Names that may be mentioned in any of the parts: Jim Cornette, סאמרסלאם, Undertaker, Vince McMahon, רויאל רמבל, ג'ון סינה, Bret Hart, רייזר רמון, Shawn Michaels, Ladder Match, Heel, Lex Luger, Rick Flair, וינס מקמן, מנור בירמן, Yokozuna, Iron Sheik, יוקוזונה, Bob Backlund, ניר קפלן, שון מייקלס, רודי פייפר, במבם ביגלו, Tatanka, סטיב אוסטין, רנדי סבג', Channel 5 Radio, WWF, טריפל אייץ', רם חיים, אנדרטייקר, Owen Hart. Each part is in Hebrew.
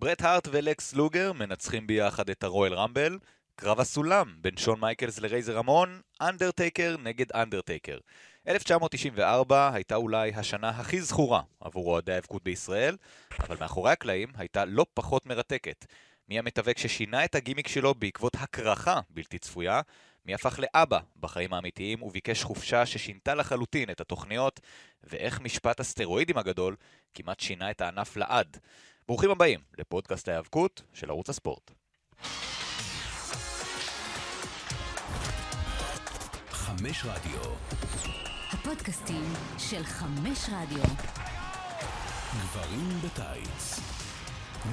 ברט הארט ולקס לוגר מנצחים ביחד את הרויאל רמבל, קרב הסולם בין שון מייקלס לרייזר רמון, אנדרטייקר נגד אנדרטייקר. 1994 הייתה אולי השנה הכי זכורה עבור אוהדי ההיאבקות בישראל, אבל מאחורי הקלעים הייתה לא פחות מרתקת. מי המתאבק ששינה את הגימיק שלו בעקבות הקרחה בלתי צפויה, מי הפך לאבא בחיים האמיתיים וביקש חופשה ששינתה לחלוטין את התוכניות, ואיך משפט הסטרואידים הגדול כמעט שינה את הענף לעד. ברוכים הבאים לפודקאסט ההיאבקות של ערוץ הספורט. 5 רדיו. הפודקאסטים של 5 רדיו. גברים בטייץ.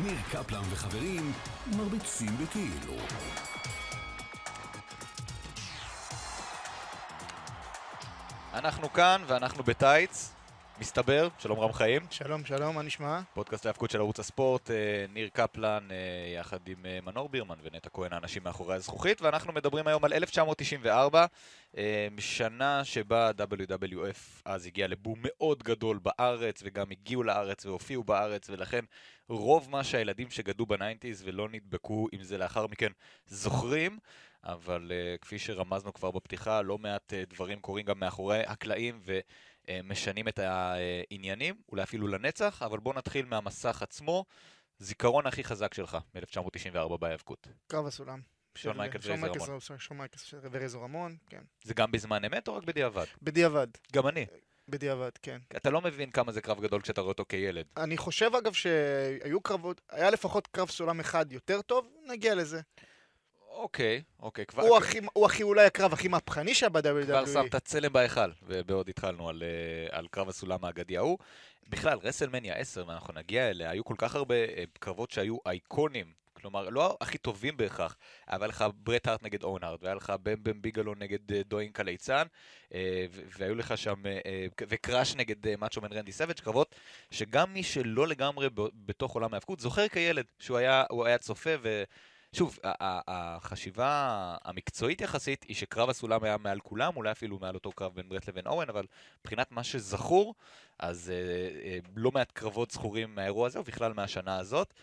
ניר קפלן וחברים מרביצים בכאילו. אנחנו כאן ואנחנו בטייץ. מסתבר, שלום רם חיים. שלום, שלום, מה נשמע? פודקאסט ההיאבקות של ערוץ הספורט, ניר קפלן יחד עם מנור בירמן ונטע כהן, האנשים מאחורי הזכוכית, ואנחנו מדברים היום על 1994, שנה שבה WWF אז הגיע לבום מאוד גדול בארץ, וגם הגיעו לארץ והופיעו בארץ, ולכן רוב מה שהילדים שגדו ב-90s ולא נדבקו עם זה לאחר מכן זוכרים, אבל כפי שרמזנו כבר בפתיחה, לא מעט דברים קורים גם מאחורי הקלעים ו... משנים את העניינים, אולי אפילו לנצח, אבל בואו נתחיל מהמסך עצמו. זיכרון הכי חזק שלך, מ-1994 בהיאבקות. קרב הסולם. שון מייקלס ורייזר רמון, כן. זה גם בזמן אמת או רק בדיעבד? בדיעבד. גם אני. בדיעבד, כן. אתה לא מבין כמה זה קרב גדול כשאתה רואה אותו כילד. אני חושב אגב שהיו קרבות, היה לפחות קרב סולם אחד יותר טוב, נגיע לזה. אוקיי, כבר... הוא הכי אולי הקרב הכי מהפכני שב-WWE. כבר שמת צלם בהיכל, ובעוד התחלנו על קרב הסולם האגדי ההוא. בכלל, רסלמניה 10, ואנחנו נגיע אליה, היו כל כך הרבה קרבות שהיו אייקונים, כלומר, לא הכי טובים בהכרח, אבל היה לך ברט הארט נגד אוון הארט, והיה לך במבם ביגלו נגד דוין קליצן, והיו לך שם, וקראש נגד מאצ'ו מן רנדי סבג', קרבות שגם מי שלא לגמרי בתוך עולם ההיאבקות, זוכר כילד שהוא היה צופה ו... שוב, החשיבה המקצועית יחסית היא שקרב הסולם היה מעל כולם, אולי אפילו מעל אותו קרב בין ברט לבין אוון, אבל מבחינת מה שזכור, אז לא מעט קרבות זכורים מהאירוע הזה, ובכלל מהשנה הזאת,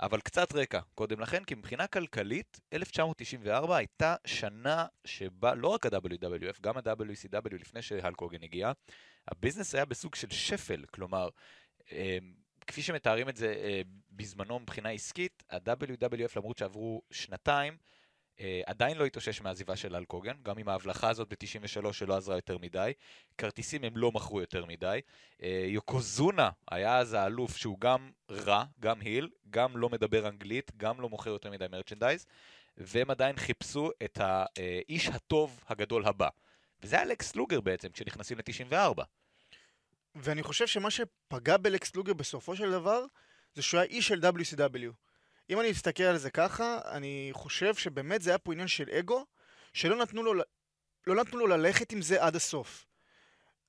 אבל קצת רקע קודם לכן, כי מבחינה כלכלית, 1994 הייתה שנה שבה לא רק ה-WWF, גם ה-WCW לפני שהלק הוגן הגיע, הביזנס היה בסוג של שפל, כלומר... כפי שמתארים את זה בזמנו מבחינה עסקית, ה-WWF למרות שעברו שנתיים, עדיין לא התאושש מהעזיבה של הלק הוגן, גם עם ההבלחה הזאת ב-93 שלא עזרה יותר מדי, כרטיסים הם לא מכרו יותר מדי, יוקוזונה היה אז האלוף שהוא גם רע, גם היל, גם לא מדבר אנגלית, גם לא מוכר יותר מדי מרצ'נדייז, והם עדיין חיפשו את האיש הטוב הגדול הבא. וזה היה לקס לוגר בעצם, כשנכנסים ל-94. ואני חושב שמה שפגע בלקס לוגר בסופו של דבר, זה שהוא היה איש של WCW. אם אני אסתכל על זה ככה, אני חושב שבאמת זה היה פה עניין של אגו, שלא נתנו לו ללכת עם זה עד הסוף.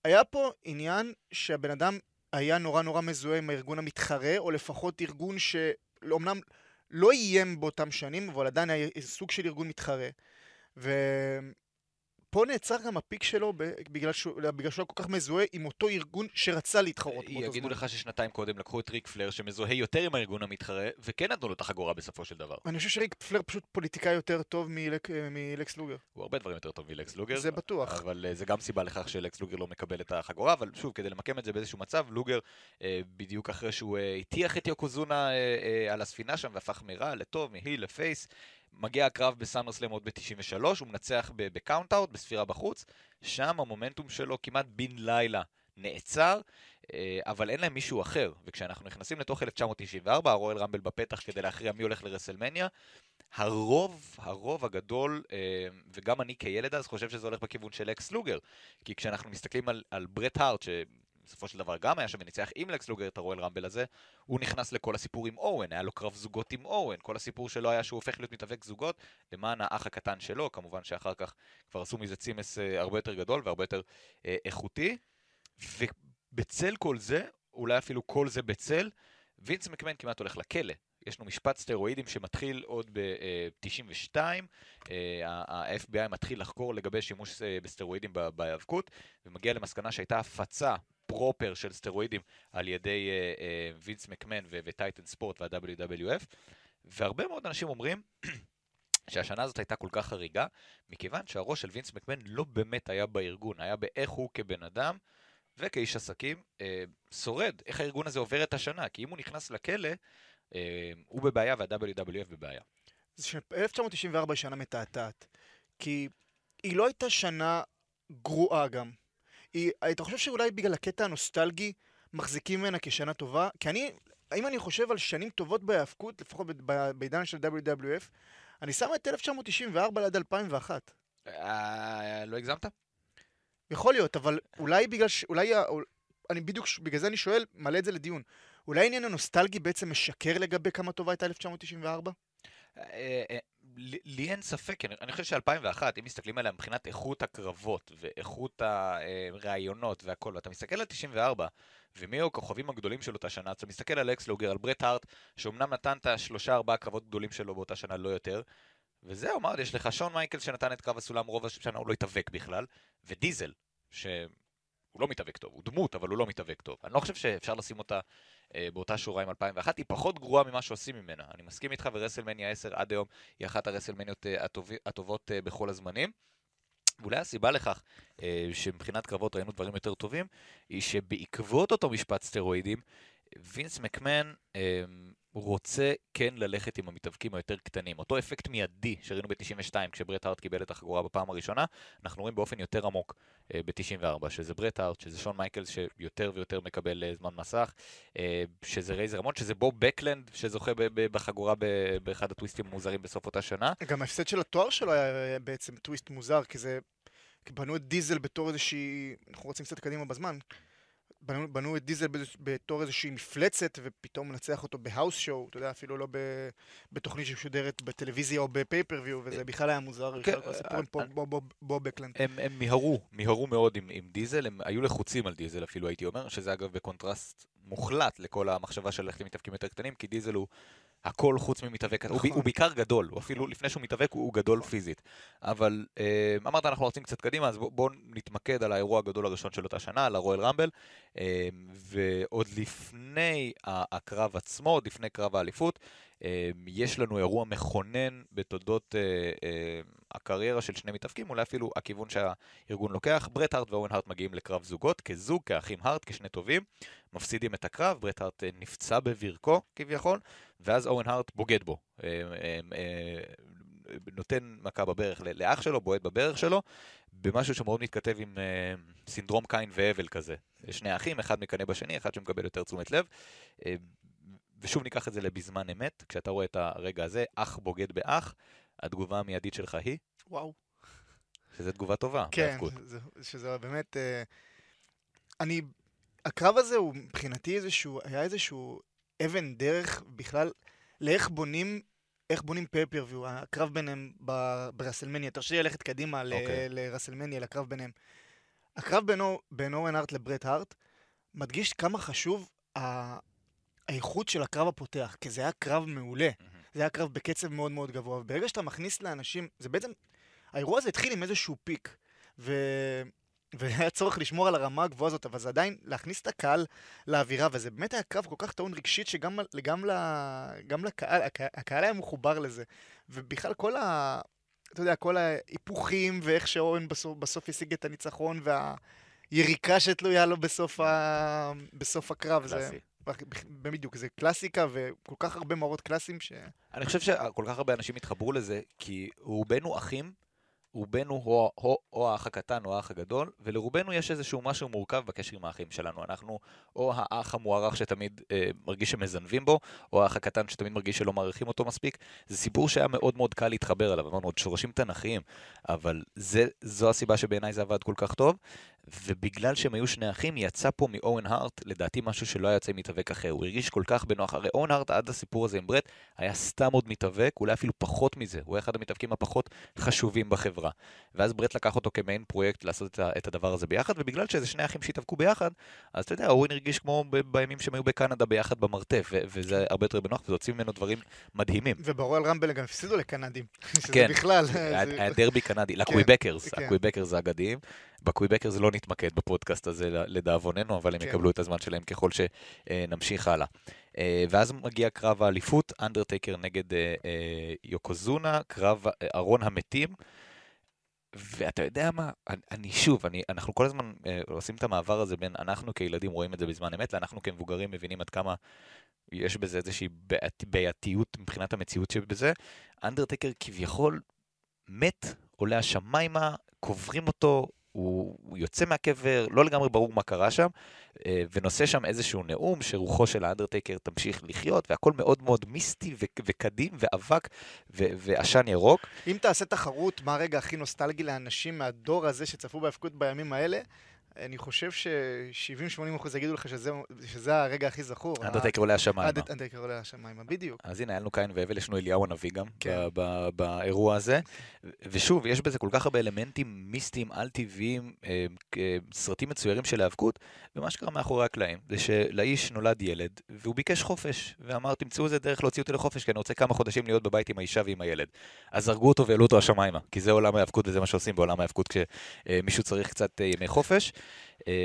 היה פה עניין שהבן אדם היה נורא מזוהה עם הארגון המתחרה, או לפחות ארגון שאומנם לא איים באותם שנים, אבל עדיין היה סוג של ארגון מתחרה. פה נעצר גם הפיק שלו בגלל שהוא כל כך מזוהה עם אותו ארגון שרצה להתחרות. יגידו לך ששנתיים קודם לקחו את ריק פלר שמזוהה יותר עם הארגון המתחרה, וכן נתנו לו את החגורה בסופו של דבר. אני חושב שריק פלר פשוט פוליטיקאי יותר טוב מלקס לוגר. הוא הרבה דברים יותר טוב מלקס לוגר. זה בטוח. אבל זה גם סיבה לכך שלקס לוגר לא מקבל את החגורה, אבל שוב, כדי למקם את זה באיזשהו מצב, לוגר בדיוק אחרי שהוא הטיח את יוקוזונה על הספינה שם והפך מרע לטוב, מהיל לפייס. מגיע הקרב בסאמרסלאם עוד ב-93, הוא מנצח בקאונט-אאוט, בספירה בחוץ, שם המומנטום שלו כמעט בן לילה נעצר, אבל אין להם מישהו אחר, וכשאנחנו נכנסים לתוך 1994, הרויאל רמבל בפתח כדי להכריע מי הולך לרסלמניה, הרוב הגדול, וגם אני כילד אז חושב שזה הולך בכיוון של לקס לוגר, כי כשאנחנו מסתכלים על ברט הארט, בסופו של דבר גם היה שניצח עם לקס לוגר את הרויאל רמבל הזה, הוא נכנס לכל הסיפור עם אוון, היה לו קרב זוגות עם אוון, כל הסיפור שלו היה שהוא הופך להיות מתאבק זוגות, למען האח הקטן שלו, כמובן שאחר כך כבר עשו מזה צימס הרבה יותר גדול והרבה יותר איכותי, ובצל כל זה, אולי אפילו כל זה בצל, וינס מקמן כמעט הולך לכלא, יש לנו משפט סטרואידים שמתחיל עוד ב-92, ה-FBI מתחיל לחקור לגבי שימוש בסטרואידים בהיאבקות, ומגיע למסקנה שהייתה הפצה פרופר של סטרואידים על ידי וינס מקמן וטייטן ספורט וה-WWF, והרבה מאוד אנשים אומרים שהשנה הזאת הייתה כל כך חריגה, מכיוון שהראש של וינס מקמן לא באמת היה בארגון, היה באיך הוא כבן אדם וכאיש עסקים שורד, איך הארגון הזה עובר את השנה, כי אם הוא נכנס לכלא, הוא בבעיה וה-WWF בבעיה. זה ש-1994 שנה מתעתעת, כי היא לא הייתה שנה גרועה גם. אתה חושב שאולי בגלל הקטע הנוסטלגי מחזיקים ממנה כשנה טובה? כי אם אני חושב על שנים טובות בהיאבקות, לפחות בעידן של WWF, אני שם את 1994 עד 2001. לא הגזמת? יכול להיות, אבל אולי בגלל ש... בדיוק בגלל זה אני שואל, מעלה את זה לדיון. אולי עניין הנוסטלגי בעצם משקר לגבי כמה טובה הייתה 1994? לי אין ספק, אני חושב ש-2001, אם מסתכלים עליה מבחינת איכות הקרבות ואיכות הרעיונות והכל, ואתה מסתכל על 94, ומי היו הכוכבים הגדולים שלו את השנה, אתה מסתכל על לקס לוגר, על ברט הארט, שאומנם נתן את 3-4 קרבות גדולים שלו באותה שנה, לא יותר, וזהו, מה עוד יש לך? שון מייקלס שנתן את קרב הסולם, רוב השנה הוא לא התאבק בכלל, ודיזל, שהוא לא מתאבק טוב, הוא דמות, אבל הוא לא מתאבק טוב. אני לא חושב שאפשר לשים אותה באותה שורה עם 2001, היא פחות גרועה ממה שעושים ממנה. אני מסכים איתך, ורסלמניה 10 עד היום היא אחת הרסלמניות הטובות בכל הזמנים. ואולי הסיבה לכך, שמבחינת קרבות ראינו דברים יותר טובים, היא שבעקבות אותו משפט סטרואידים, וינס מקמן רוצה כן ללכת עם המתאבקים היותר קטנים. אותו אפקט מיידי שראינו ב-92, כשברט הארט קיבל את החגורה בפעם הראשונה, אנחנו רואים באופן יותר עמוק ב-94, שזה ברט הארט, שזה שון מייקלס שיותר ויותר מקבל זמן מסך, שזה רייזר רמון, שזה בוב בקלנד, שזוכה בחגורה באחד הטוויסטים המוזרים בסוף אותה שנה. גם ההפסד של התואר שלו היה בעצם טוויסט מוזר, כי זה... בנו את דיזל בתור איזושהי... אנחנו רוצים קצת קדימה בזמן. בנו את דיזל בתור איזושהי מפלצת, ופתאום נצח אותו בהאוס שואו, אתה יודע, אפילו לא בתוכנית שמשודרת בטלוויזיה או בפייפרוויו, וזה בכלל היה מוזר, הסיפורים פה בוב בקלנד. הם מיהרו מאוד עם דיזל, הם היו לחוצים על דיזל אפילו, הייתי אומר, שזה אגב בקונטרסט מוחלט לכל המחשבה של ללכת למתאבקים יותר קטנים, כי דיזל הוא הכל חוץ ממתאבק, הוא בעיקר גדול, הוא אפילו לפני שהוא מתאבק הוא גדול פיזית. אבל אמרת אנחנו רוצים קצת קדימה, אז בואו נתמקד על האירוע הגדול הראשון של אותה שנה, על הרויאל רמבל, ועוד לפני הקרב עצמו, עוד לפני קרב האליפות, יש לנו אירוע מכונן בתודות הקריירה של שני מתאבקים, אולי אפילו הכיוון שהארגון לוקח. ברט הארט ואוון הארט מגיעים לקרב זוגות, כזוג, כאחים הארט, כשני טובים, מפסידים את הקרב, ברט הארט נפצע בברכו כביכול, ואז אוון הארט בוגד בו, נותן מכה בברך לאח שלו, בועט בברך שלו, במשהו שמאוד מתכתב עם סינדרום קין והבל כזה. שני אחים, אחד מקנה בשני, אחד שמקבל יותר תשומת לב, ושוב ניקח את זה לבזמן אמת, כשאתה רואה את הרגע הזה, אח בוגד באח, התגובה המיידית שלך היא? וואו. שזו תגובה טובה. כן, שזה באמת, הקרב הזה הוא מבחינתי היה איזשהו אבן דרך בכלל, לאיך בונים, איך בונים פייפריוויו, הקרב ביניהם ברסלמניה, תרשי לי ללכת קדימה לרסלמניה, לקרב ביניהם. הקרב בין אורן הארט לברט הארט, מדגיש כמה חשוב האיכות של הקרב הפותח, כי זה היה קרב מעולה, זה היה קרב בקצב מאוד מאוד גבוה, וברגע שאתה מכניס לאנשים, זה בעצם, האירוע הזה התחיל עם איזשהו פיק, והיה צורך לשמור על הרמה הגבוהה הזאת, אבל זה עדיין להכניס את הקהל לאווירה, וזה באמת היה קרב כל כך טעון רגשית, שגם לקהל, הקהל היה מחובר לזה, ובכלל כל ה... אתה יודע, כל ההיפוכים, ואיך שאורן בסוף השיג את הניצחון, והיריקה שתלויה לו בסוף הקרב, זה... בדיוק, זה קלאסיקה וכל כך הרבה מראות קלאסיים ש... אני חושב שכל כך הרבה אנשים התחברו לזה, כי רובנו אחים, רובנו או האח הקטן או האח הגדול, ולרובנו יש איזשהו משהו מורכב בקשר עם האחים שלנו. אנחנו או האח המוערך שתמיד מרגיש שמזנבים בו, או האח הקטן שתמיד מרגיש שלא מעריכים אותו מספיק. זה סיפור שהיה מאוד מאוד קל להתחבר עליו, אמרנו עוד שורשים תנכיים, אבל זו הסיבה שבעיניי זה עבד כל כך טוב, ובגלל שהם היו שני אחים, יצא פה מאוון הארט, לדעתי משהו שלא יצא מתאבק אחר. הוא הרגיש כל כך בנוח. הרי אוון הארט עד הסיפור הזה עם ברט, היה סתם עוד מתאבק, אולי אפילו פחות מזה. הוא היה אחד המתאבקים הפחות חשובים בחברה. ואז ברט לקח אותו כמיין פרויקט לעשות את הדבר הזה ביחד, ובגלל שזה שני אחים שהתאבקו ביחד, אז אתה יודע, אוון הרגיש כמו בימים שהם היו בקנדה ביחד במרתף, וזה הרבה יותר בנוח, וזה הוציא ממנו דברים מדהימים. וברויאל רמבל גם הפסידו לקנדים. שזה בכלל, היה דרבי קנדי, לקוויבקרס, הקוויבקרס האגדיים. בקוויבקר זה לא נתמקד בפודקאסט הזה לדאבוננו, אבל הם יקבלו את הזמן שלהם ככל שנמשיך הלאה. ואז מגיע קרב האליפות, אנדרטייקר נגד יוקוזונה, קרב ארון המתים, ואתה יודע מה, אנחנו כל הזמן עושים את המעבר הזה בין אנחנו כילדים רואים את זה בזמן אמת, ואנחנו כמבוגרים מבינים עד כמה יש בזה איזושהי בעייתיות מבחינת המציאות שבזה. אנדרטייקר כביכול מת, עולה השמיימה, קוברים אותו, הוא יוצא מהקבר, לא לגמרי ברור מה קרה שם, ונושא שם איזשהו נאום שרוחו של האנדרטייקר תמשיך לחיות, והכל מאוד מאוד מיסטי וקדים ואבק ועשן ירוק. אם תעשה תחרות מה הרגע הכי נוסטלגי לאנשים מהדור הזה שצפו בהפקות בימים האלה, אני חושב ש-70-80% יגידו לך שזה הרגע הכי זכור. אנדרטייקר עולה השמיימה. אנדרטייקר עולה השמיימה, בדיוק. אז הנה, היה לנו קין והבל, ישנו אליהו הנביא גם באירוע הזה. ושוב, יש בזה כל כך הרבה אלמנטים מיסטיים, על-טבעיים, סרטים מצוירים של ההאבקות, ומה שקרה מאחורי הקלעים, זה שלאיש נולד ילד, והוא ביקש חופש, ואמר, תמצאו איזה דרך להוציא אותי לחופש, כי אני רוצה כמה חודשים להיות בבית עם האישה ועם הילד. אז הרגו אותו והעלו אותו השמיימה, כי זה עולם ההאבקות, וזה מה שעושים בעולם ההאבקות, כשמישהו צריך קצת ימי חופש.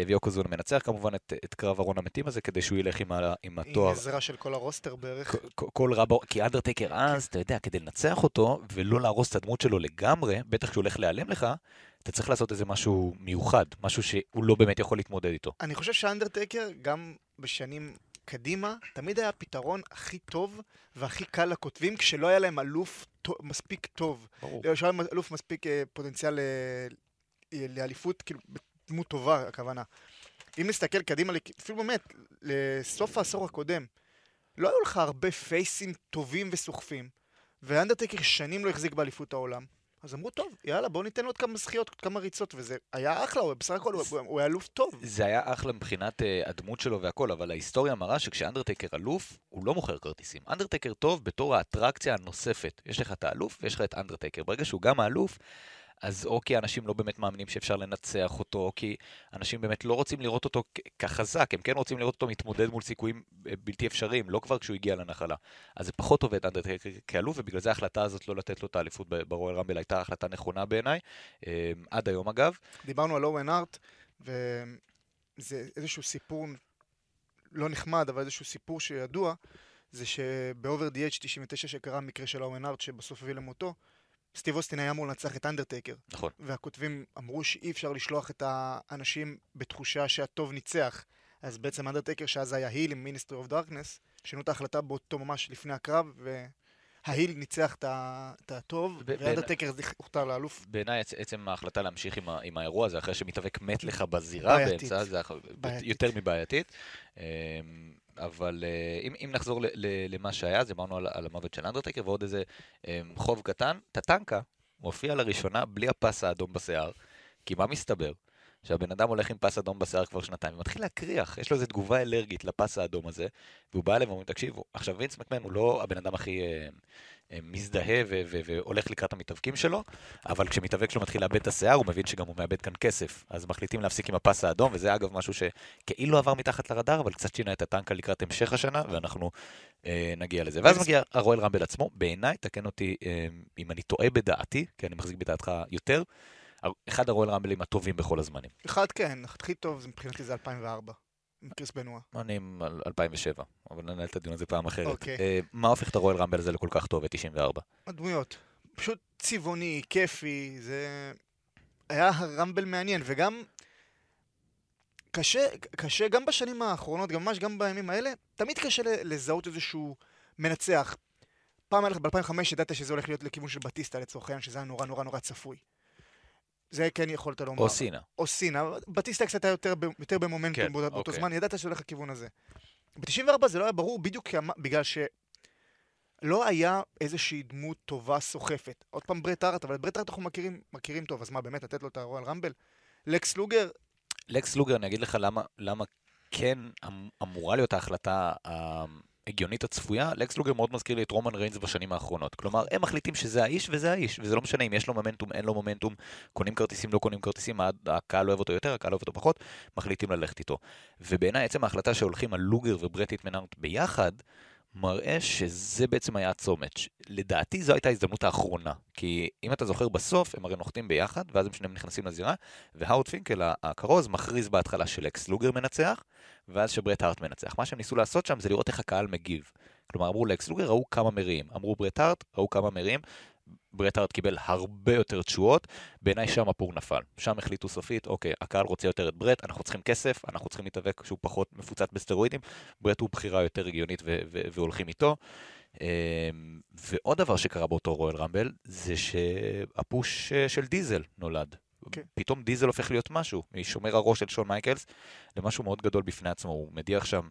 ויוקוזונה מנצח כמובן את קרב ארון המתים הזה, כדי שהוא ילך עם התואר. עם עזרה של כל הרוסטר בערך. כל רב, כי אנדרטייקר אז, אתה יודע, כדי לנצח אותו, ולא להרוס את הדמות שלו לגמרי, בטח שהוא הולך להיעלם לך, אתה צריך לעשות איזה משהו מיוחד, משהו שהוא לא באמת יכול להתמודד איתו. אני חושב שאנדרטייקר, גם בשנים קדימה, תמיד היה הפתרון הכי טוב והכי קל לכותבים, כשלא היה להם אלוף מספיק טוב. ברור. כשלא היה להם אלוף מספיק פוטנציאל לאליפות, כאילו דמות טובה, הכוונה. אם נסתכל קדימה, אפילו באמת, לסוף העשור הקודם, לא היו לך הרבה פייסים טובים וסוחפים, ואנדרטייקר שנים לא החזיק באליפות העולם. אז אמרו, טוב, יאללה, בואו ניתן לו עוד כמה זכיות, כמה ריצות, וזה היה אחלה, בסך הכל הוא היה אלוף טוב. זה היה אחלה מבחינת הדמות שלו והכל, אבל ההיסטוריה מראה שכשאנדרטייקר אלוף, הוא לא מוכר כרטיסים. אנדרטייקר טוב בתור האטרקציה הנוספת. יש לך את האלוף ויש לך את אנדרטייקר. ברגע שהוא גם האלוף, אז או כי אנשים לא באמת מאמינים שאפשר לנצח אותו, או כי אנשים באמת לא רוצים לראות אותו כחזק, הם כן רוצים לראות אותו מתמודד מול סיכויים בלתי אפשריים, לא כבר כשהוא הגיע לנחלה. אז זה פחות עובד אנדרטייקר כאלוף, ובגלל זה ההחלטה הזאת לא לתת לו את האליפות ברויאל רמבל הייתה החלטה נכונה בעיניי, עד היום אגב. דיברנו על אוון הארט, וזה איזשהו סיפור לא נחמד, אבל איזשהו סיפור שידוע, זה שבאובר DH 99 שקרה מקרה של אוון הארט שבסוף הביא למותו, סטיב אוסטין היה אמור לנצח את אנדרטייקר. נכון. והכותבים אמרו שאי אפשר לשלוח את האנשים בתחושה שהטוב ניצח. אז בעצם אנדרטייקר שאז היה היל עם Ministry of Darkness, שינו את ההחלטה באותו ממש לפני הקרב, וההיל ניצח את הטוב, ואנדרטייקר הוכתר לאלוף. בעיניי עצם ההחלטה להמשיך עם האירוע הזה, אחרי שמתאבק מת לך בזירה באמצע, זה יותר מבעייתית. אבל אם נחזור למה שהיה, אז אמרנו על המוות של אנדרטייקר, ועוד איזה חוב קטן, טטנקה מופיע לראשונה בלי הפס האדום בשיער, כי מה מסתבר? שהבן אדם הולך עם פס אדום בשיער כבר שנתיים, הוא מתחיל להקריח, יש לו איזו תגובה אלרגית לפס האדום הזה, והוא בא אליו ואומר, תקשיבו, עכשיו וינס מקמן הוא לא הבן אדם הכי מזדהה והולך לקראת המתאבקים שלו, אבל כשמתאבק שלו מתחיל לאבד את השיער, הוא מבין שגם הוא מאבד כאן כסף, אז מחליטים להפסיק עם הפס האדום, וזה אגב משהו שכאילו עבר מתחת לרדאר, אבל קצת שינה את הטנקה לקראת המשך השנה, ואנחנו נגיע לזה. ואז מגיע הרואל רמבל עצמו, בעיניי, תקן אותי אם אני טועה בדעתי, כי אני מחזיק בדעתך יותר, אחד הרואל רמבלים הטובים בכל הזמנים. אחד כן, הכי טוב מבחינתי זה 2004, עם קריס בנואה. אני עם 2007, אבל ננהל את הדיון הזה פעם אחרת. מה הופך את הרואל רמבל הזה לכל כך טוב ב-94? הדמויות, פשוט צבעוני, כיפי, זה היה הרמבל מעניין, וגם קשה, גם בשנים האחרונות, גם ממש גם בימים האלה, תמיד קשה לזהות איזשהו מנצח. פעם ב-2005 ידעת שזה הולך להיות לכיוון של בטיסטה לצורך העניין, שזה היה נורא נורא נורא צפוי. זה כן יכולת לומר. או סינה. או סינה. בטיסטה קצת היה יותר במומנטום כן, באותו אוקיי. זמן, ידעת שהולך הכיוון הזה. ב-94 זה לא היה ברור בדיוק בגלל שלא היה איזושהי דמות טובה סוחפת. עוד פעם ברט הארט, אבל את ברט הארט אנחנו מכירים טוב, אז מה באמת לתת לו את הרואל רמבל? לקס לוגר? לקס לוגר, אני אגיד לך למה כן אמורה להיות ההחלטה הגיונית הצפויה, לקס לוגר מאוד מזכיר לי את רומן ריינס בשנים האחרונות. כלומר, הם מחליטים שזה האיש וזה האיש, וזה לא משנה אם יש לו מומנטום, אין לו מומנטום, קונים כרטיסים, לא קונים כרטיסים, הקהל אוהב אותו יותר, הקהל אוהב אותו פחות, מחליטים ללכת איתו. ובעיניי, עצם ההחלטה שהולכים על לוגר וברט הארט ביחד, מראה שזה בעצם היה הצומת. לדעתי זו הייתה ההזדמנות האחרונה, כי אם אתה זוכר בסוף, הם הרי נוחתים ביחד, ואז הם שניהם נכנסים לזירה, והאוט פינקל, הקרוז, מכריז בהתחלה שלקס לוגר מנצח, ואז שברט הארט מנצח. מה שהם ניסו לעשות שם זה לראות איך הקהל מגיב. כלומר, אמרו לקס לוגר, ראו כמה מרים. אמרו ברט הארט, ראו כמה מרים. ברט הארט קיבל הרבה יותר תשואות, בעיניי שם הפור נפל. שם החליטו סופית, אוקיי, הקהל רוצה יותר את ברט, אנחנו צריכים כסף, אנחנו צריכים להתאבק שהוא פחות מפוצץ בסטרואידים, ברט הוא בחירה יותר רגיונית והולכים איתו. ועוד דבר שקרה באותו רויאל רמבל, זה שהפוש של דיזל נולד. פתאום דיזל הופך להיות משהו, משומר הראש של שון מייקלס, למשהו מאוד גדול בפני עצמו, הוא מדיח שם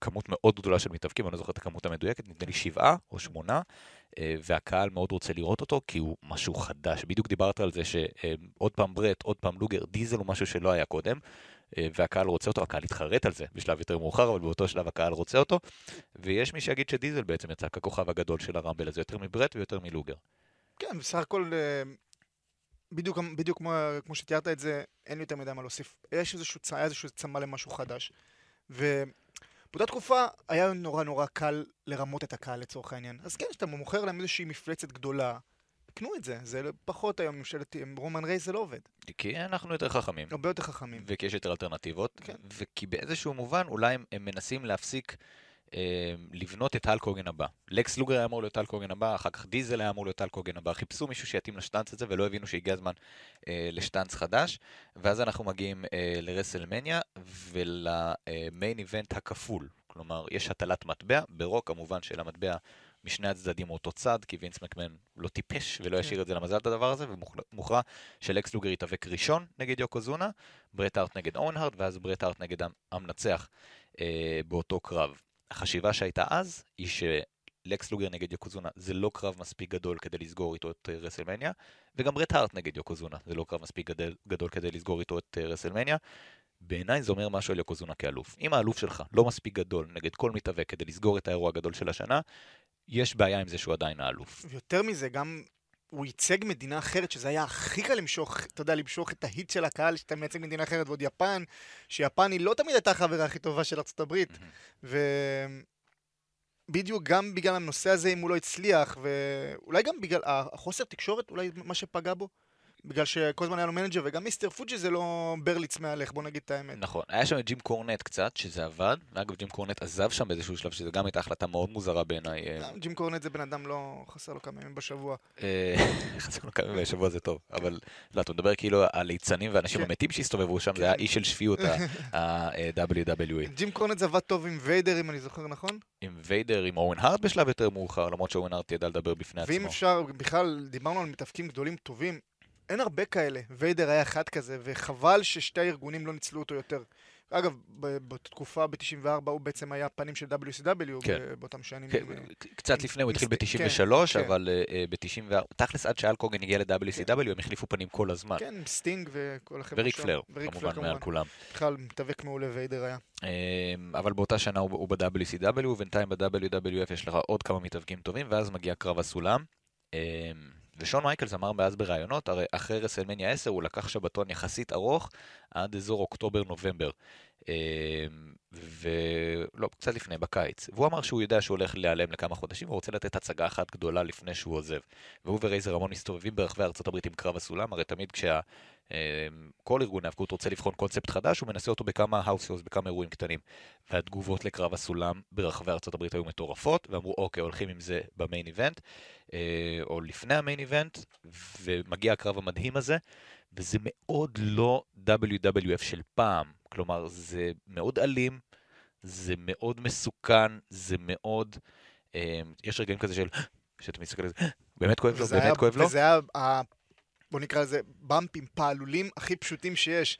כמות מאוד גדולה של מתאבקים, אני לא זוכר את הכמות המדויקת, נדמה לי 7 או 8, והקהל מאוד רוצה לראות אותו, כי הוא משהו חדש. בדיוק דיברת על זה שעוד פעם ברט, עוד פעם לוגר, דיזל הוא משהו שלא היה קודם, והקהל רוצה אותו, הקהל התחרט על זה בשלב יותר מאוחר, אבל באותו שלב הקהל רוצה אותו, ויש מי שיגיד שדיזל בעצם יצא ככוכב הגדול של הרמבל הזה, יותר מברט ויותר מלוגר. כן, בסך הכל, בדיוק כמו שתיארת את זה, אין לי יותר מדי מה להוסיף. יש איזשהו צמא למשהו חדש, ו... באותה תקופה היה נורא נורא קל לרמות את הקהל לצורך העניין. אז כן, שאתה מוכר להם איזושהי מפלצת גדולה, קנו את זה, זה פחות היום ממשלת רומן רייס זה לא עובד. כי אנחנו יותר חכמים. הרבה יותר חכמים. וכי יש יותר אלטרנטיבות, כן. וכי באיזשהו מובן אולי הם מנסים להפסיק לבנות את האל קוגן הבא. לקס לוגר היה אמור להיות האל קוגן הבא, אחר כך דיזל היה אמור להיות האל קוגן הבא, חיפשו מישהו שיתאים לשטנץ הזה ולא הבינו שהגיע הזמן לשטנץ חדש, ואז אנחנו מגיעים לרסלמניה ולמיין איבנט הכפול, כלומר יש הטלת מטבע, ברוק כמובן של המטבע משני הצדדים אותו צד, כי וינס מקמן לא טיפש ולא ישאיר את זה למזל את הדבר הזה, ומוכרע שלקס לוגר יתאבק ראשון נגד יוקוזונה, ברט הארט נגד אוון הארט, ואז ברט הארט נגד המנצח באותו קרב. החשיבה שהייתה אז היא שלקס לוגר נגד יוקוזונה זה לא קרב מספיק גדול כדי לסגור איתו את רסלמניה, וגם ברט הארט נגד יוקוזונה זה לא קרב מספיק גדול כדי לסגור איתו את רסלמניה. בעיניי זה אומר משהו על יוקוזונה כאלוף. אם האלוף שלך לא מספיק גדול נגד כל מתאבק כדי לסגור את האירוע הגדול של השנה, יש בעיה עם זה שהוא עדיין האלוף. ויותר מזה, גם הוא ייצג מדינה אחרת, שזה היה הכי קל למשוך, אתה יודע, למשוך את ההיט של הקהל, שאתה מייצג מדינה אחרת, ועוד יפן, שיפן היא לא תמיד הייתה החברה הכי טובה של ארצות הברית, ובדיוק גם בגלל הנושא הזה, אם הוא לא הצליח, ואולי גם בגלל החוסר תקשורת, אולי מה שפגע בו, בגלל שכל הזמן היה לו מנג'ר, וגם מיסטר פוג'י זה לא ברליץ מהלך, בוא נגיד את האמת. נכון, היה שם את ג'ים קורנט קצת, שזה עבד, ואגב ג'ים קורנט עזב שם באיזשהו שלב, שזה גם הייתה החלטה מאוד מוזרה בעיניי. ג'ים קורנט זה בן אדם לא חסר לו כמה ימים בשבוע. חסר לו כמה ימים בשבוע זה טוב, אבל לא, אתה מדבר כאילו על ליצנים ואנשים המתים שהסתובבו שם, זה היה איש של שפיות, ה-WWE. ג'ים קורנט זה עבד טוב עם ויידר, אם אני זוכר נכון? עם ויידר, עם אוון הארט בשלב יותר מאוחר, למרות שאוון הארט ידע לדבר בפני עצמו. ואם אפשר, בכלל, דיברנו על מתאבקים גדולים טובים, אין הרבה כאלה, ויידר היה אחד כזה, וחבל ששתי הארגונים לא ניצלו אותו יותר. אגב, בתקופה ב-94 הוא בעצם היה פנים של WCW באותם שנים. קצת לפני, הוא התחיל ב-93, אבל ב-94, תכלס עד שאל קוגן הגיע ל-WCW, הם החליפו פנים כל הזמן. כן, סטינג וכל החבר'ה שם. וריק פלר, כמובן, מעל כולם. בכלל, מתאבק מעולה ויידר היה. אבל באותה שנה הוא ב-WCW, ובינתיים ב-WWF יש לך עוד כמה מתאבקים טובים, ואז מגיע קרב הסולם. ושון מייקלס אמר מאז ברעיונות, הרי אחרי רסלמניה 10 הוא לקח שבתון יחסית ארוך עד אזור אוקטובר-נובמבר. ולא, קצת לפני, בקיץ. והוא אמר שהוא יודע שהוא הולך להיעלם לכמה חודשים, הוא רוצה לתת הצגה אחת גדולה לפני שהוא עוזב. והוא ורייזר רמון מסתובבים ברחבי ארצות הברית עם קרב הסולם, הרי תמיד כשכל ארגון ההפקות רוצה לבחון קונספט חדש, הוא מנסה אותו בכמה האוסיוס, בכמה אירועים קטנים. והתגובות לקרב הסולם ברחבי ארצות הברית היו מטורפות, ואמרו, אוקיי, הולכים עם זה במיין איבנט, או לפני המיין איבנט, ומגיע הקרב המדהים הזה, וזה מאוד לא WWF של פעם. כלומר, זה מאוד אלים, זה מאוד מסוכן, זה מאוד... יש רגעים כזה של... שאתה מסתכל על זה, באמת כואב לו, באמת כואב לו. וזה היה, בוא נקרא לזה, במפים, פעלולים הכי פשוטים שיש.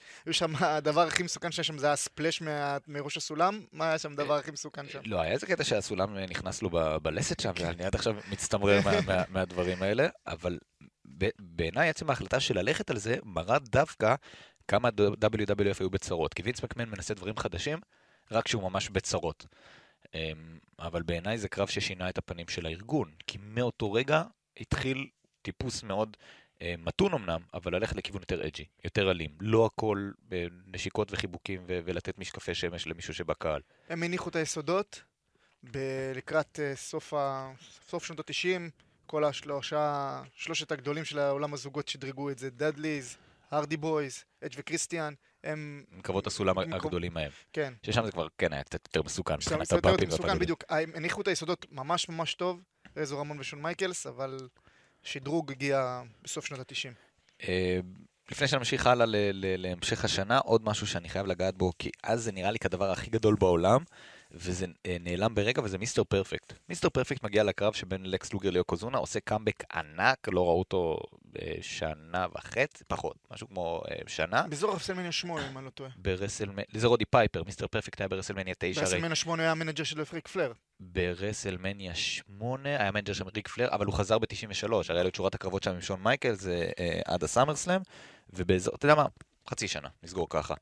הדבר הכי מסוכן שיש שם זה היה הספלש מראש הסולם. מה היה שם הדבר הכי מסוכן שם? לא, היה איזה קטע שהסולם נכנס לו בלסת שם, ואני עד עכשיו מצטמרר מהדברים האלה, אבל בעיניי עצם ההחלטה של ללכת על זה מראה דווקא כמה WWF היו בצרות, כי וינס מקמן מנסה דברים חדשים, רק שהוא ממש בצרות. אבל בעיניי זה קרב ששינה את הפנים של הארגון, כי מאותו רגע התחיל טיפוס מאוד מתון אמנם, אבל הלך לכיוון יותר אג'י, יותר אלים. לא הכל נשיקות וחיבוקים ולתת משקפי שמש למישהו שבקהל. הם הניחו את היסודות, לקראת סוף שנות ה-90, כל שלושת הגדולים של העולם הזוגות שדרגו את זה, דאדליז, הרדי בויז, אג' וקריסטיאן, הם... מקרבות הסולם הגדולים מהם. כן. ששם זה כבר, כן, היה קצת יותר מסוכן. קצת יותר מסוכן, בדיוק. הניחו את היסודות ממש ממש טוב, רזור רמון ושון מייקלס, אבל שדרוג הגיע בסוף שנות ה-90. לפני שנמשיך הלאה להמשך השנה, עוד משהו שאני חייב לגעת בו, כי אז זה נראה לי כדבר הכי גדול בעולם, וזה נעלם ברגע, וזה מיסטר פרפקט. מיסטר פרפקט מגיע לקרב שבין לקס לוגר ליוקוזונה, עושה קאמבק ענק, לא ראו אותו שנה וחצי, פחות, משהו כמו שנה. בזור רסלמניה 8, אם אני לא טועה. זה רודי פייפר, מיסטר פרפקט היה ברסלמניה 9. ברסלמניה 8 היה המנג'ר של ריק פלר. ברסלמניה 8 היה המנג'ר של ריק פלר, אבל הוא חזר ב-93, הרי לו את שורת הקרבות שם עם שון מייקל, זה עד הסאמרסלאם, ובאזור, אתה יודע מה? חצי שנה, נסגור ככה.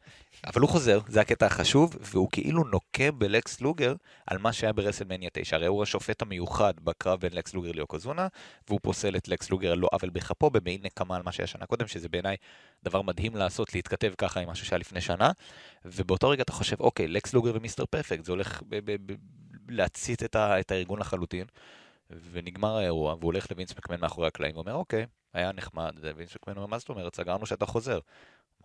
אבל הוא חוזר, זה הקטע החשוב, והוא כאילו נוקה בלקס לוגר על מה שהיה ברסלמניה 9. הרי הוא השופט המיוחד בקרב בין לקס לוגר ליוקוזונה, והוא פוסל את לקס לוגר לא עוול בכפו, במעין נקמה על מה שהיה שנה קודם, שזה בעיניי דבר מדהים לעשות, להתכתב ככה עם משהו שהיה לפני שנה, ובאותו רגע אתה חושב, אוקיי, לקס לוגר ומיסטר פרפקט, זה הולך להצית את הארגון לחלוטין, ונגמר האירוע, והוא הולך לוינס מקמן מאחורי הקלעים, ואומר, אוקיי, היה נחמד, ווינס מקמן אומר, מה זאת אומרת? סגרנו שאתה חוזר.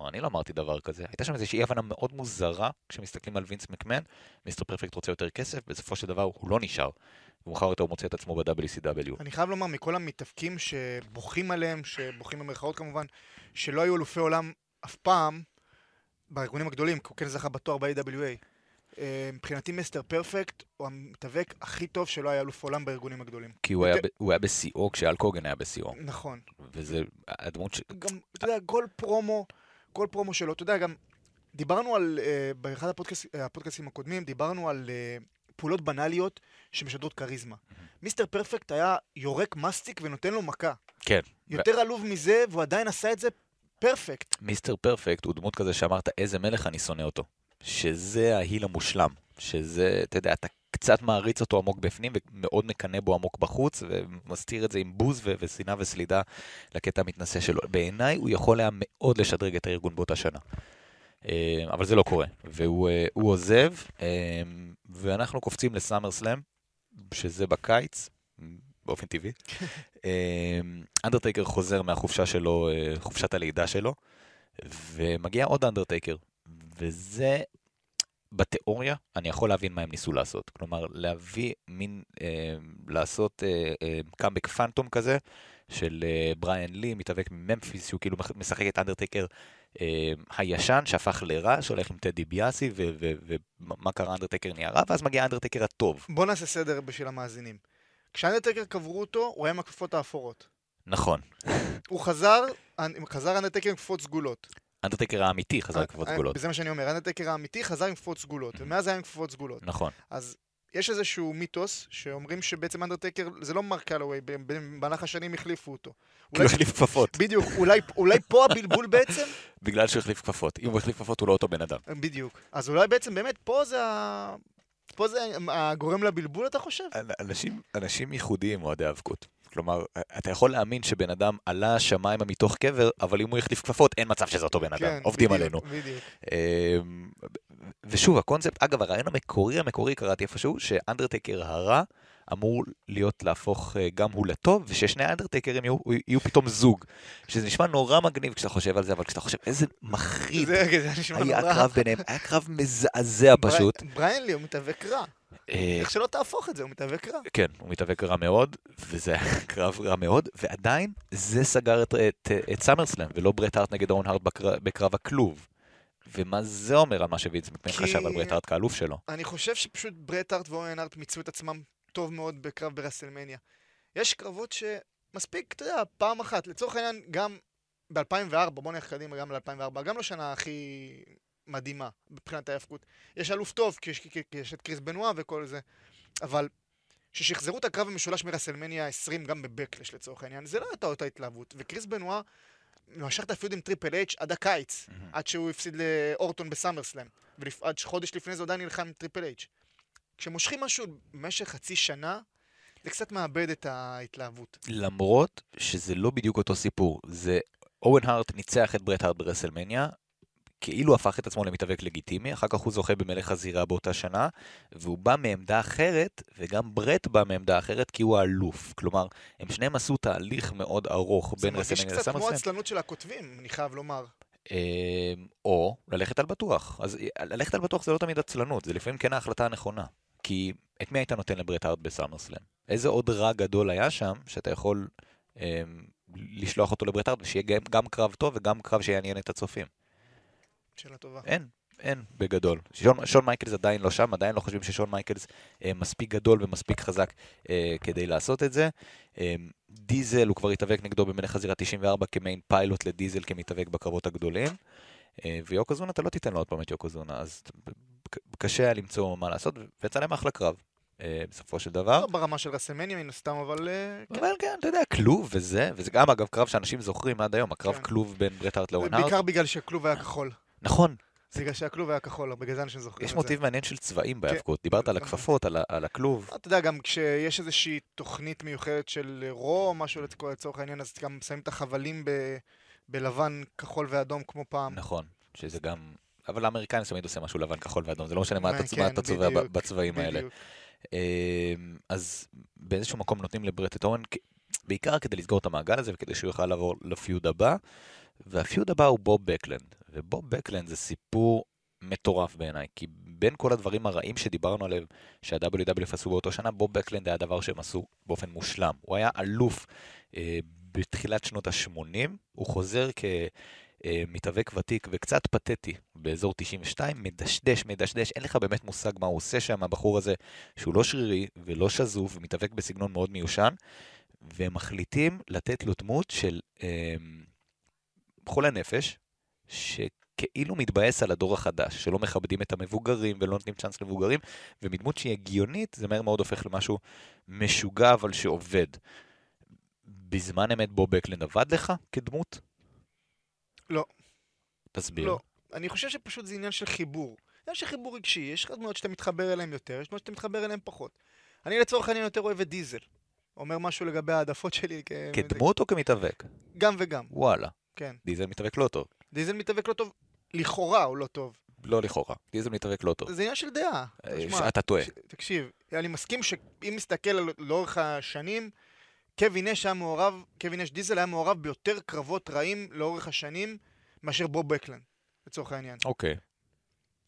אני לא אמרתי דבר כזה. הייתה שם איזושהי הבנה מאוד מוזרה, כשמסתכלים על וינס מקמן, מיסטר פרפקט רוצה יותר כסף, בסופו של דבר הוא לא נשאר. ומחר יותר הוא מוצא את עצמו ב-WCW. אני חייב לומר, מכל המתאבקים שבוכים עליהם, שבוכים במרכאות כמובן, שלא היו אלופי עולם אף פעם, בארגונים הגדולים, כי הוא כן זכה בתואר ב-AWA. מבחינתי מיסטר פרפקט הוא המתאבק הכי טוב שלא היה אלוף עולם בארגונים הגדולים. כי הוא היה בסיאו, כשאלקוגן היה בסיאו. נכון. וזה הדמות ש... גם, אתה יודע, כל פרומו שלו, אתה יודע, גם דיברנו על, באחד הפודקאסטים הקודמים, דיברנו על פעולות בנאליות שמשדרות קריזמה. מיסטר פרפקט היה יורק מסטיק ונותן לו מכה. כן. יותר עלוב מזה, והוא עדיין עשה את זה פרפקט. מיסטר פרפקט הוא דמות כזה שאמרת, איזה מלך אני שונא אותו. שזה ההיל המושלם. שזה, אתה יודע, אתה קצת מעריץ אותו עמוק בפנים, ומאוד מקנה בו עמוק בחוץ, ומסתיר את זה עם בוז ושינה וסלידה לקטע המתנשא שלו. בעיניי הוא יכול היה מאוד לשדרג את הארגון באותה שנה. אבל זה לא קורה. והוא עוזב, ואנחנו קופצים לסאמר סלאם, שזה בקיץ, באופן טבעי. אנדרטייקר חוזר מהחופשה שלו, חופשת הלידה שלו, ומגיע עוד אנדרטייקר. וזה... בתיאוריה אני יכול להבין מה הם ניסו לעשות, כלומר להביא מין, לעשות קאמבק פנטום כזה של בריין לי, מתאבק ממפיס, שהוא כאילו משחק את אנדרטייקר הישן שהפך לרע, שהולך עם טדי ביאסי ומה קרה, אנדרטייקר נהיה רע, ואז מגיע אנדרטייקר הטוב. בוא נעשה סדר בשביל המאזינים. כשאנדרטייקר קברו אותו, הוא היה עם הכפפות האפורות. נכון. הוא חזר אנדרטייקר עם כפפות סגולות. אנדרטייקר האמיתי חזר עם כפפות סגולות. זה מה שאני אומר, אנדרטייקר האמיתי חזר עם כפפות סגולות, ומאז היה עם כפפות סגולות. נכון. אז יש איזשהו מיתוס שאומרים שבעצם אנדרטייקר, זה לא מרק קלווי, בהלך השנים החליפו אותו. כאילו החליף כפפות. בדיוק, אולי פה הבלבול בעצם? בגלל שהוא החליף כפפות. אם הוא החליף כפפות הוא לא אותו בן אדם. בדיוק. אז אולי בעצם באמת פה זה... פה זה הגורם לבלבול, אתה חושב? אנשים ייחודיים או עדי האבקות. כלומר, אתה יכול להאמין שבן אדם עלה שמיימה מתוך קבר, אבל אם הוא יחליף כפפות, אין מצב שזה אותו בן אדם. עובדים עלינו. ושוב, הקונספט, אגב, הרעיון המקורי, קראתי איפשהו, שאנדרטייקר הרע אמור להיות להפוך גם הוא לטוב, וששני האנדרטייקרים יהיו פתאום זוג. שזה נשמע נורא מגניב כשאתה חושב על זה, אבל כשאתה חושב איזה מחריד היה הקרב ביניהם, היה קרב מזעזע פשוט. בריינלי, הוא מתאבק רע. איך שלא תהפוך את זה, הוא מתאבק רע. כן, הוא מתאבק רע מאוד, וזה היה קרב רע מאוד, ועדיין זה סגר את סאמרסלאם, ולא ברט הארט נגד און הארט בקרב הכלוב. ומה זה אומר על מה שווינס מקמן חשב על ברט הארט כאלוף שלו? אני חושב שפשוט ברט הארט ואון הארט מיצו את עצמם טוב מאוד בקרב ברסלמניה. יש קרבות שמספיק, אתה יודע, פעם אחת. לצורך העניין, גם ב-2004, בוא נלך קדימה גם ל-2004, גם לא שנה הכי... מדהימה, מבחינת ההפקות. יש אלוף טוב, כי יש את קריס בנואה וכל זה, אבל ששחזרו את הקרב המשולש מרסלמניה 20 גם בבקלש לצורך העניין, זה לא הייתה אותה התלהבות, וקריס בנואה נמשך את הפיוד עם טריפל אייץ' עד הקיץ, עד שהוא הפסיד לאורטון בסאמרסלאם, ועד חודש לפני זה עדיין נלחם עם טריפל אייץ'. כשמושכים משהו במשך חצי שנה, זה קצת מאבד את ההתלהבות. למרות שזה לא בדיוק אותו סיפור, זה אוון הארט ניצח את ברט הארט ברסלמניה, כאילו הפך את עצמו למתאבק לגיטימי, אחר כך הוא זוכה במלך הזירה באותה שנה, והוא בא מעמדה אחרת, וגם ברט בא מעמדה אחרת, כי הוא האלוף. כלומר, הם שניהם עשו תהליך מאוד ארוך בין רסלמניה לסמרסלאם. זה מרגיש קצת כמו הצלנות של הכותבים, אני חייב לומר. או ללכת על בטוח. אז ללכת על בטוח זה לא תמיד הצלנות, זה לפעמים כן ההחלטה הנכונה. כי את מי היית נותן לברט הארט בסמרסלאם? איזה עוד רע גדול היה שם, שאתה יכול לשלוח אותו לברט הארט, ושיהיה גם קרב טוב וגם קרב שיעניין את הצופים. שאלה טובה. אין, בגדול. שון מייקלס עדיין לא שם, עדיין לא חושבים ששון מייקלס מספיק גדול ומספיק חזק כדי לעשות את זה. דיזל, הוא כבר התאבק נגדו במלך הזירה 94 כמיין פיילוט לדיזל כמתאבק בקרבות הגדולים. ויוקוזונה, אתה לא תיתן לו עוד פעם את יוקוזונה, אז קשה היה למצוא מה לעשות, ויצא להם אחלה קרב. בסופו של דבר. ברמה של רסמניה מן הסתם, אבל... אבל כן, אתה יודע, כלוב וזה, וזה גם אגב קרב שאנשים זוכרים עד היום, הקרב כלוב בין ברט הארט לאוהן הארט. בעיקר בגלל שכלוב היה כחול. נכון. בגלל שהכלוב היה כחול, בגלל זה אנשים זוכרים את זה. יש מוטיב מעניין של צבעים בהיאבקות, דיברת על הכפפות, על הכלוב. אתה יודע, גם כשיש איזושהי תוכנית מיוחדת של רו, משהו לצורך העניין, אז גם שמים את החבלים בלבן כחול ואדום כמו פעם. נכון, שזה גם... אבל האמריקאים תמיד עושים משהו לבן כחול ואדום, זה לא משנה מה אתה צובע בצבעים האלה. אז באיזשהו מקום נותנים לברט את אורן, בעיקר כדי לסגור את המעגל הזה וכדי שהוא יוכל לעבור לפיוד הבא, והפיוד הבא הוא בוב בקלנד. ובוב בקלנד זה סיפור מטורף בעיניי, כי בין כל הדברים הרעים שדיברנו עליהם, שה-WWF עשו באותו שנה, בוב בקלנד היה דבר שהם עשו באופן מושלם. הוא היה אלוף בתחילת שנות ה-80, הוא חוזר כמתאבק ותיק וקצת פתטי באזור 92, מדשדש, אין לך באמת מושג מה הוא עושה שם, הבחור הזה שהוא לא שרירי ולא שזוף, ומתאבק בסגנון מאוד מיושן, והם מחליטים לתת לו דמות של חולה נפש, שכאילו מתבאס על הדור החדש, שלא מכבדים את המבוגרים ולא נותנים צ'אנס למבוגרים, ומדמות שהיא הגיונית, זה מהר מאוד הופך למשהו משוגע, אבל שעובד. בזמן אמת בוב בקלנד עבד לך כדמות? לא. תסביר. לא. אני חושב שפשוט זה עניין של חיבור. עניין של חיבור רגשי. יש דמות שאתה מתחבר אליהם יותר, יש דמות שאתה מתחבר אליהם פחות. אני לצורך העניין יותר אוהב את דיזל. אומר משהו לגבי העדפות שלי. כדמות או כמתאבק? גם וגם. וואלה. כן. דיזל מתאבק לא טוב. דיזל מתאבק לא טוב, לכאורה הוא לא טוב. לא לכאורה, דיזל מתאבק לא טוב. זה עניין של דעה. אתה טועה. תקשיב, אני מסכים שאם מסתכל לאורך השנים, קווין אש דיזל היה מעורב ביותר קרבות רעים לאורך השנים, מאשר בוב בקלנד, לצורך העניין. אוקיי.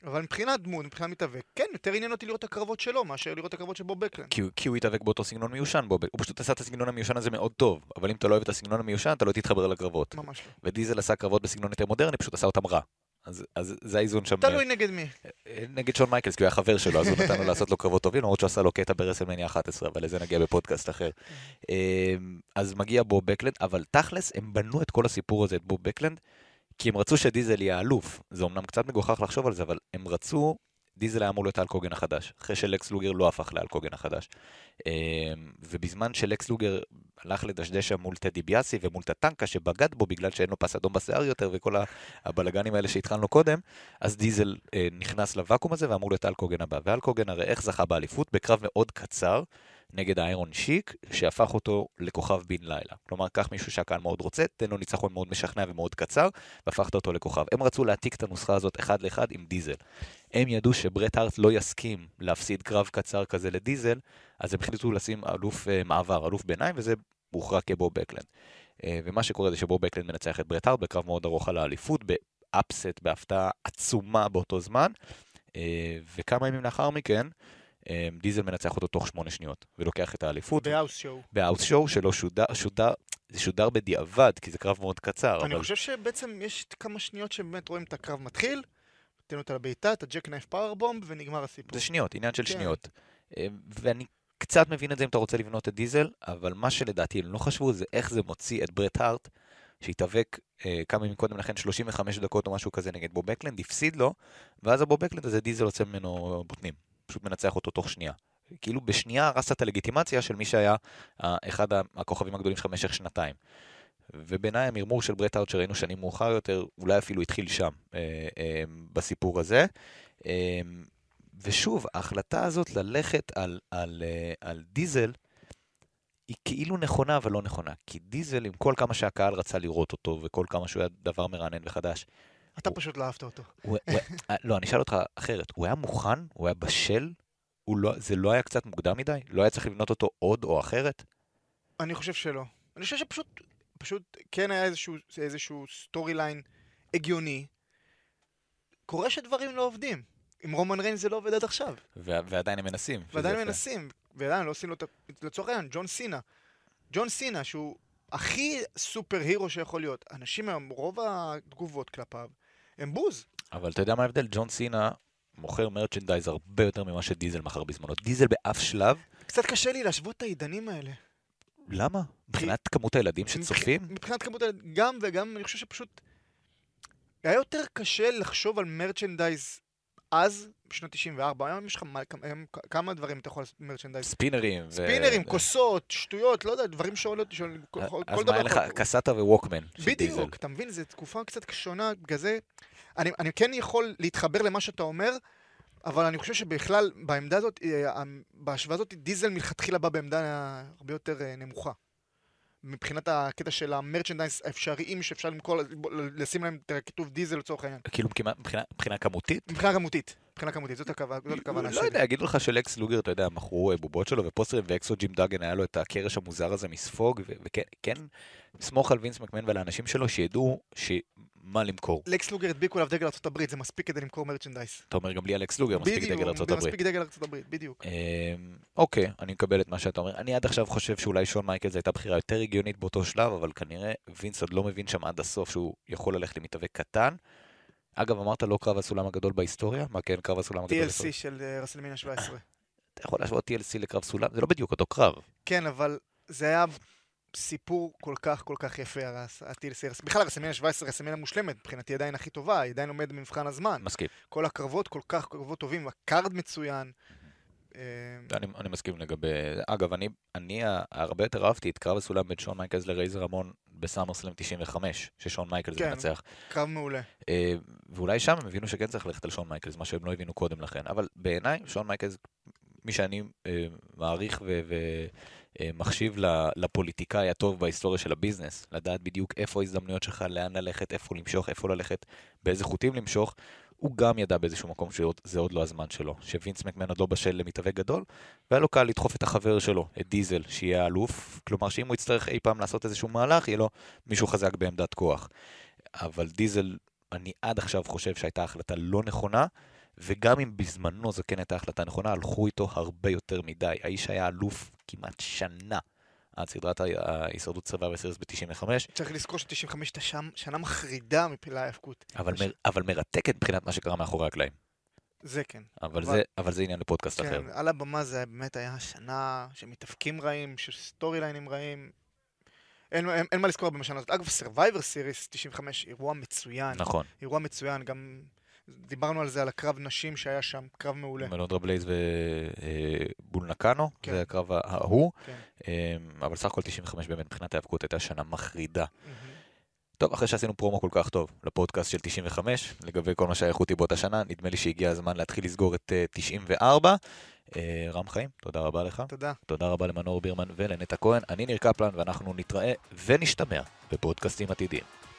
אבל מבחינת דמות, מבחינת מתאבק, כן, יותר עניין אותי לראות את הקרבות שלו, מאשר לראות את הקרבות של בוב בקלנד. כי הוא התאבק באותו סגנון מיושן, הוא פשוט עשה את הסגנון המיושן הזה מאוד טוב, אבל אם אתה לא אוהב את הסגנון המיושן, אתה לא תתחבר לקרבות. ממש לא. ודיזל עשה קרבות בסגנון יותר מודרני, פשוט עשה אותם רע. אז זה האיזון שם... תלוי נגד מי? נגד שון מייקלס, כי הוא היה חבר שלו, אז הוא נתן לו לעשות לו קרבות טובים, למרות שהוא עשה לו קטע ברסלמניה 11, אבל לזה נגיע בפודקאסט אחר. אז מגיע בוב בקלנד, אבל תכלס, הם בנו את כל הסיפור הזה, את בוב בקלנד, כי הם רצו שדיזל יהיה אלוף. זה אומנם קצת מגוחך לחשוב על זה, אבל הם רצו, דיזל היה אמור להיות האלקוגן החדש, אחרי שלקס לוגר לא הפך לאלקוגן החדש. ובזמן שלקס לוגר הלך לדשדשה מול טדי ביאסי ומול טטנקה שבגד בו בגלל שאין לו פס אדום בשיער יותר וכל הבלגנים האלה שהתחלנו קודם, אז דיזל נכנס לוואקום הזה ואמור להיות האלקוגן הבא. והאלקוגן הרי איך זכה באליפות בקרב מאוד קצר נגד האיירון שיק, שהפך אותו לכוכב בן לילה. כלומר, כך מישהו שהקהל מאוד רוצה, תן לו ניצחון מאוד משכנע ומאוד קצר, והפכת אותו לכוכב. הם רצו להעתיק את הנוסחה הזאת אחד לאחד עם דיזל. הם ידעו שברט הארט לא יסכים להפסיד קרב קצר כזה לדיזל, אז הם החליטו לשים אלוף מעבר, אלוף ביניים, וזה הוכרע כבוב בקלנד. ומה שקורה זה שבוב בקלנד מנצח את ברט הארט בקרב מאוד ארוך על האליפות, באפסט, בהפתעה עצומה באותו זמן, וכמה ימים לאחר מכן, דיזל מנצח אותו תוך 8 שניות, ולוקח את האליפות. באאוס שואו שלו שודר בדיעבד, כי זה קרב מאוד קצר. אני חושב שבעצם יש כמה שניות שבאמת רואים את הקרב מתחיל, תנו אותה לביתה, את הג'ק נייף פאוורבומב, ונגמר הסיפור. זה שניות, עניין של שניות. ואני קצת מבין את זה אם אתה רוצה לבנות את דיזל, אבל מה שלדעתי לא חשבו זה איך זה מוציא את ברט הארט, שהתאבק כמה ימים קודם לכן 35 דקות או משהו כזה נגד בוב בקלנד, הפסיד לו, ואז הבוב בקלנד הזה דיזל יוצא ממנו בוטנים. פשוט מנצח אותו תוך שנייה. כאילו בשנייה הרסת את הלגיטימציה של מי שהיה אחד הכוכבים הגדולים שלך במשך 2 שנתיים. וביניי המרמור של ברט הארט שראינו שנים מאוחר יותר, אולי אפילו התחיל שם בסיפור הזה. ושוב, ההחלטה הזאת ללכת על דיזל, היא כאילו נכונה אבל לא נכונה. כי דיזל, עם כל כמה שהקהל רצה לראות אותו, וכל כמה שהוא היה דבר מרענן וחדש, אתה פשוט לא אהבת אותו. לא, אני אשאל אותך אחרת. הוא היה מוכן? הוא היה בשל? זה לא היה קצת מוקדם מדי? לא היה צריך לבנות אותו עוד או אחרת? אני חושב שלא. אני חושב שפשוט כן היה איזשהו סטורי ליין הגיוני. קורה שדברים לא עובדים. עם רומן ריינס זה לא עובד עד עכשיו. ועדיין הם מנסים. ועדיין הם מנסים. ועדיין לא עושים לו את... לצורך העניין, ג'ון סינה. ג'ון סינה, שהוא הכי סופר הירו שיכול להיות. אנשים היום, רוב התגובות כלפיו, הם בוז. אבל אתה יודע מה ההבדל? ג'ון סינה מוכר מרצ'נדייז הרבה יותר ממה שדיזל מחר בזמנו. דיזל באף שלב... קצת קשה לי להשוות את העידנים האלה. למה? מבחינת כמות הילדים שצופים? מבחינת כמות הילדים, גם וגם, אני חושב שפשוט... היה יותר קשה לחשוב על מרצ'נדייז אז, בשנות 94, היום יש לך כמה דברים אתה יכול לעשות מרצ'נדייז. ספינרים. ספינרים, כוסות, שטויות, לא יודע, דברים שעולות, אז מה היה לך, קסטה וווקמן. בדיוק, אתה מבין, זו תקופה קצת שונה, בגלל זה, אני כן יכול להתחבר למה שאתה אומר, אבל אני חושב שבכלל, בעמדה הזאת, בהשוואה הזאת, דיזל מלכתחילה בא בעמדה הרבה יותר נמוכה. מבחינת הקטע של המרצ'נדייז האפשריים שאפשר למכור, לשים להם את הכיתוב דיזל לצורך העניין. כאילו מבחינה כמותית? מבחינה כמותית. מבחינה כמותית, זאת הכוונה. לא יודע, אגיד לך שלקס לוגר, אתה יודע, מכרו בובות שלו ופוסטרים ואקסו ג'ים דאגן היה לו את הקרש המוזר הזה מספוג, וכן, סמוך על וינס מקמן ולאנשים שלו שידעו מה למכור. לקס לוגר הדביקו עליו דגל ארצות הברית, זה מספיק כדי למכור מרצ'נדייז. אתה אומר גם לי על לקס לוגר, מספיק דגל ארצות הברית. מספיק דגל ארצות הברית, בדיוק. אוקיי, אני מקבל את מה שאתה אומר. אני עד עכשיו חושב שאולי שון מייקלס הייתה בחירה יותר הגיונית באותו שלב, אבל כנראה וינס עוד לא מבין שם עד הסוף שהוא יכול ללכת למתאבק קטן. אגב, אמרת לא קרב הסולם הגדול בהיסטוריה? מה כן קרב הסולם הגדול בהיסטוריה? TLC של רסלמניה 17. אתה יכול להשוות TLC לקרב סולם? זה לא בדיוק אותו קרב. כן, אבל זה היה סיפור כל כך כל כך יפה, ה-TLC. בכלל, רסלמניה 17 רסלמניה מושלמת, מבחינתי עדיין הכי טובה, עדיין עומד במבחן הזמן. מסכים. כל הקרבות כל כך קרבות טובים, הקארד מצוין. אני מסכים לגבי... אגב, אני הרבה יותר אהבתי את קרב הסולם בין שון מייקלס לרייזר רמון בסאמרסלאם 95, ששון מייקלס מנצח. כן, קרב מעולה. ואולי שם הם הבינו שכן צריך ללכת על שון מייקלס, מה שהם לא הבינו קודם לכן. אבל בעיניי, שון מייקלס, מי שאני מעריך ומחשיב לפוליטיקאי הטוב בהיסטוריה של הביזנס, לדעת בדיוק איפה ההזדמנויות שלך, לאן ללכת, איפה למשוך, איפה ללכת, באיזה חוטים למשוך, הוא גם ידע באיזשהו מקום שזה עוד לא הזמן שלו, שווינס מקמן עוד לא בשל למתאבק גדול, והיה לו קל לדחוף את החבר שלו, את דיזל, שיהיה אלוף, כלומר שאם הוא יצטרך אי פעם לעשות איזשהו מהלך, יהיה לו מישהו חזק בעמדת כוח. אבל דיזל, אני עד עכשיו חושב שהייתה החלטה לא נכונה, וגם אם בזמנו זו כן הייתה החלטה נכונה, הלכו איתו הרבה יותר מדי. האיש היה אלוף כמעט שנה. עד סדרת ההישרדות Survivor Series ב-95. צריך לזכור ש-95 הייתה שנה מחרידה מפעילה ההפקות. אבל מרתקת מבחינת מה שקרה מאחורי הקלעים. זה כן. אבל זה עניין לפודקאסט אחר. כן, על הבמה זה באמת היה שנה שמתאפקים רעים, שסטורי ליינים רעים. אין מה לזכור במשנה הזאת. אגב, Survivor Series 95, אירוע מצוין. נכון. אירוע מצוין, גם דיברנו על זה, על הקרב נשים שהיה שם, קרב מעולה. מלונדרה בלייז ובולנקאנו, זה הקרב ההוא, אבל סך הכל 95 באמת מבחינת ההיאבקות הייתה שנה מחרידה. טוב, אחרי שעשינו פרומו כל כך טוב לפודקאסט של 95, לגבי כל מה שהיה איכותי באותה שנה, נדמה לי שהגיע הזמן להתחיל לסגור את 94. רם חיים, תודה רבה לך. תודה. תודה רבה למנור בירמן ולנטע כהן. אני ניר קפלן ואנחנו נתראה ונשתמע בפודקאסטים עתידיים.